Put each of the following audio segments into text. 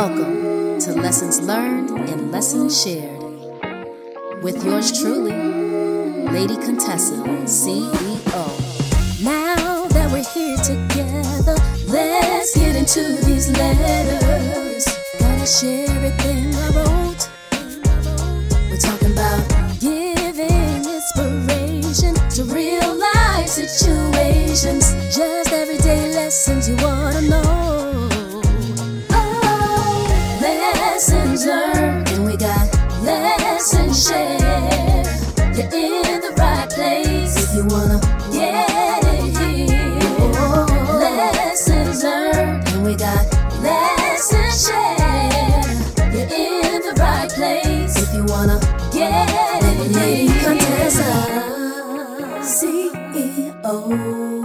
Welcome to Lessons Learned and Lessons Shared with yours truly, Lady Contessa, CEO. Now that we're here together, let's get into these letters. Gotta share everything I wrote. We're talking about giving inspiration to real life situations. Just everyday lessons you wanna know. Lessons learned, and we got lessons shared. You're in the right place if you wanna get it here. Oh, lessons learned, and we got lessons shared. You're in the right place if you wanna get it here. Lady Contessa, CEO.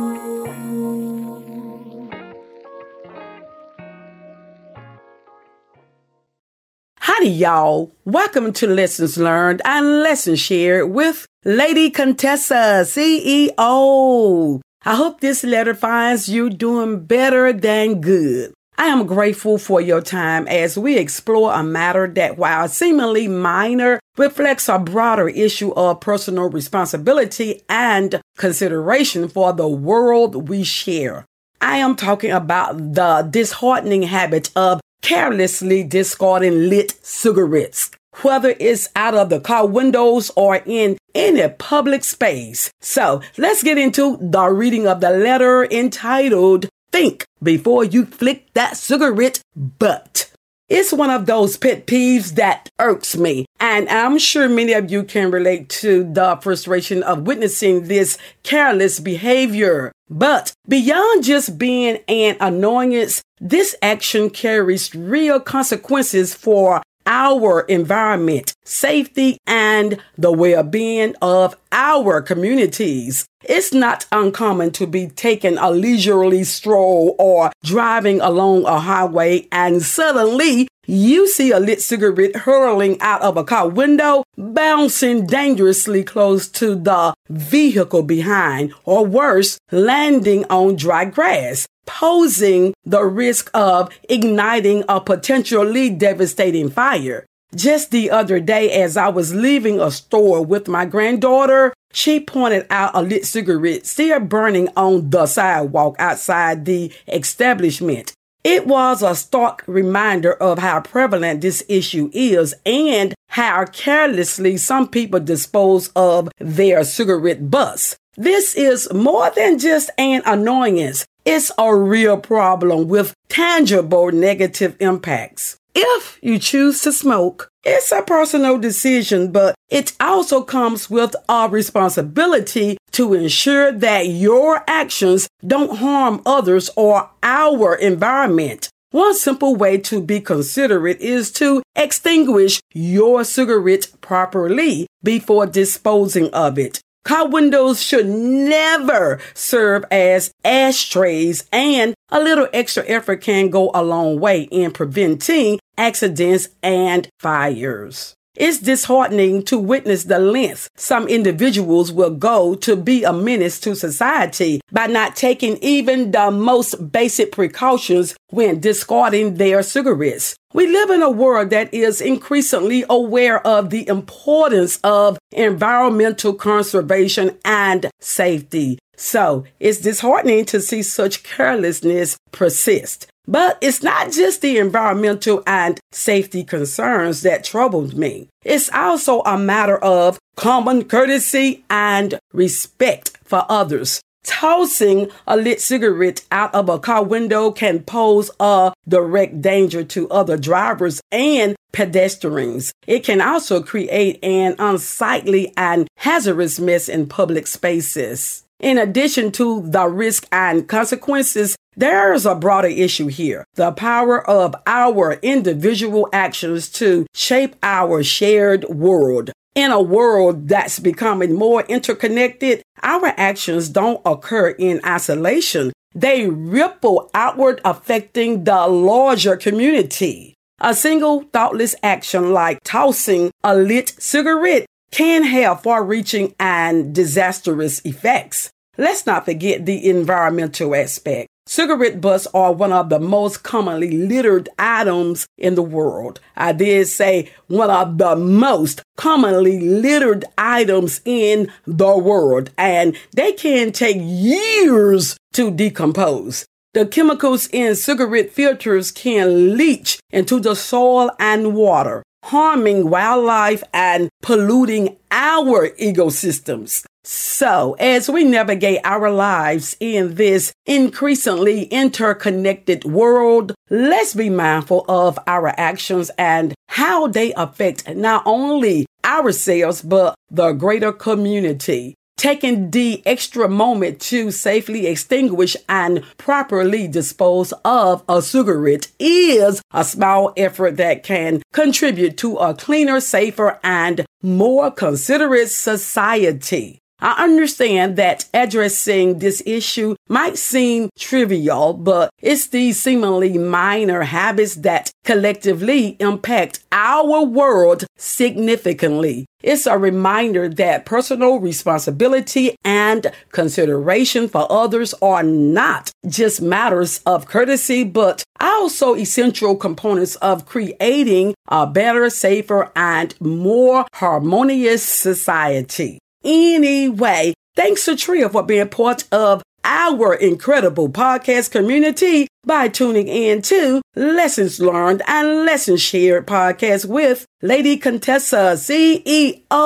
Howdy, y'all. Welcome to Lessons Learned and Lessons Shared with Lady Contessa, CEO. I hope this letter finds you doing better than good. I am grateful for your time as we explore a matter that, while seemingly minor, reflects a broader issue of personal responsibility and consideration for the world we share. I am talking about the disheartening habit of carelessly discarding lit cigarettes. Whether it's out of the car windows or in any public space. So let's get into the reading of the letter entitled, Think Before You Flick That Cigarette Butt. It's one of those pet peeves that irks me. And I'm sure many of you can relate to the frustration of witnessing this careless behavior. But beyond just being an annoyance, this action carries real consequences for our environment, safety, and the well-being of our communities. It's not uncommon to be taking a leisurely stroll or driving along a highway and suddenly you see a lit cigarette hurling out of a car window, bouncing dangerously close to the vehicle behind, or worse, landing on dry grass, posing the risk of igniting a potentially devastating fire. Just the other day, as I was leaving a store with my granddaughter, she pointed out a lit cigarette still burning on the sidewalk outside the establishment. It was a stark reminder of how prevalent this issue is and how carelessly some people dispose of their cigarette butts. This is more than just an annoyance. It's a real problem with tangible negative impacts. If you choose to smoke, it's a personal decision, but it also comes with a responsibility to ensure that your actions don't harm others or our environment. One simple way to be considerate is to extinguish your cigarette properly before disposing of it. Car windows should never serve as ashtrays, and a little extra effort can go a long way in preventing accidents and fires. It's disheartening to witness the lengths some individuals will go to be a menace to society by not taking even the most basic precautions when discarding their cigarettes. We live in a world that is increasingly aware of the importance of environmental conservation and safety. So it's disheartening to see such carelessness persist. But it's not just the environmental and safety concerns that troubled me. It's also a matter of common courtesy and respect for others. Tossing a lit cigarette out of a car window can pose a direct danger to other drivers and pedestrians. It can also create an unsightly and hazardous mess in public spaces. In addition to the risk and consequences, there is a broader issue here. The power of our individual actions to shape our shared world. In a world that's becoming more interconnected, our actions don't occur in isolation. They ripple outward, affecting the larger community. A single thoughtless action like tossing a lit cigarette can have far-reaching and disastrous effects. Let's not forget the environmental aspect. Cigarette butts are one of the most commonly littered items in the world. I did say one of the most commonly littered items in the world, and they can take years to decompose. The chemicals in cigarette filters can leach into the soil and water, harming wildlife and polluting our ecosystems. So, as we navigate our lives in this increasingly interconnected world, let's be mindful of our actions and how they affect not only ourselves, but the greater community. Taking the extra moment to safely extinguish and properly dispose of a cigarette is a small effort that can contribute to a cleaner, safer, and more considerate society. I understand that addressing this issue might seem trivial, but it's these seemingly minor habits that collectively impact our world significantly. It's a reminder that personal responsibility and consideration for others are not just matters of courtesy, but also essential components of creating a better, safer, and more harmonious society. Anyway, thanks to Tria for being part of our incredible podcast community by tuning in to Lessons Learned and Lessons Shared podcast with Lady Contessa, CEO.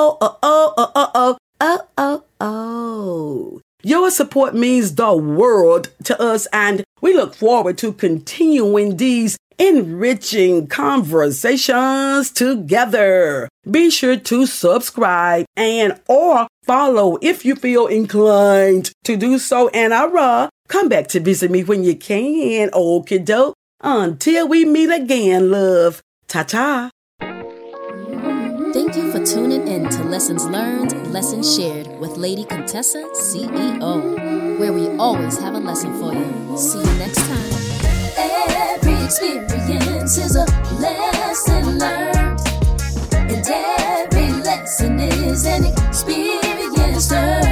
Your support means the world to us, and we look forward to continuing these enriching conversations together. Be sure to subscribe and or follow if you feel inclined to do so. And come back to visit me when you can. Okie doke. Until we meet again, love. Ta-ta. Thank you for tuning in to Lessons Learned, Lessons Shared with Lady Contessa, CEO, where we always have a lesson for you. See you next time. Every experience is a lesson learned, and every lesson is an experience learned.